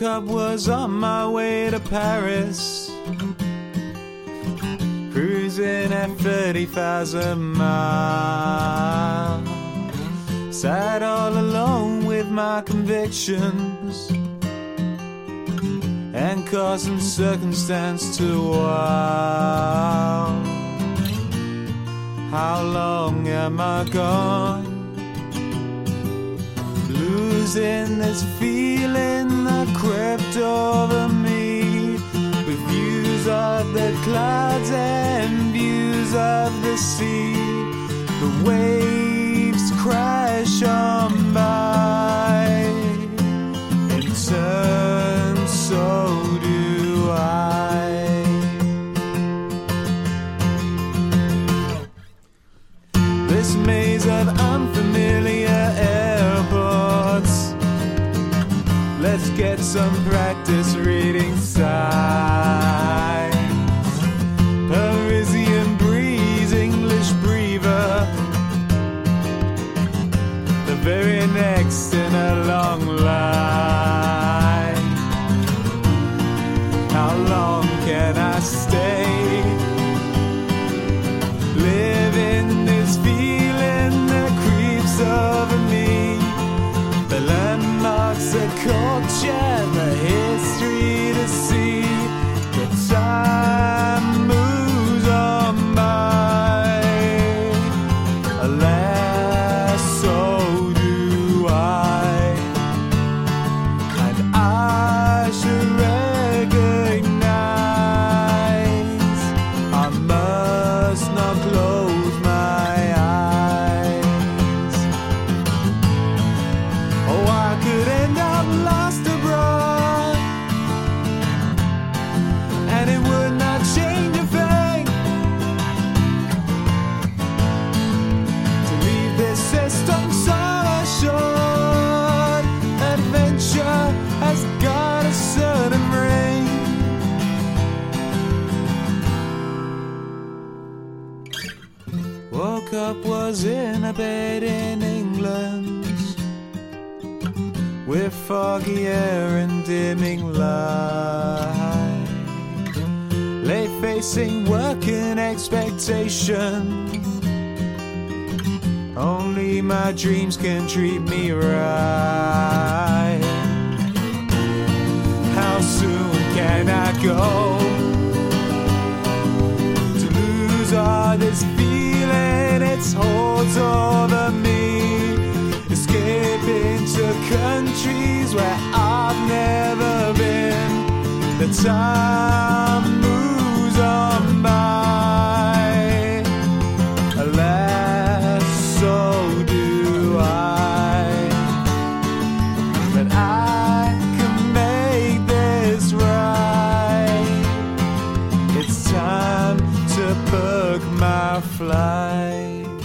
woke up was on my way to Paris, cruising at 30,000 miles. Sat all alone with my convictions and causing circumstance to wow. How long am I gone? Losing this feeling that crept over me, with views of the clouds and views of the sea. The waves crash on by, in turn so do I. This maze of unfamiliar airports, let's get some practice reading signs. Parisian breeze, English breather, the very next in a long line. How long can I stay? Living this feeling that creeps over me, the landmarks are culture, the history to see. The time moves on by, alas, so do I. And I should recognize I must not close my eyes. Oh, I could end up lost abroad, and it would not change a thing, to leave this system so assured. Adventure has got a certain ring. Woke up was in a bed in England, with foggy air and dimming light. Lay facing work and expectation, only my dreams can treat me right. How soon can I go, to lose all this feeling it holds over me? Escaping to countries where I've never been. The time moves on by, alas, so do I. But I can make this right. It's time to book my flight.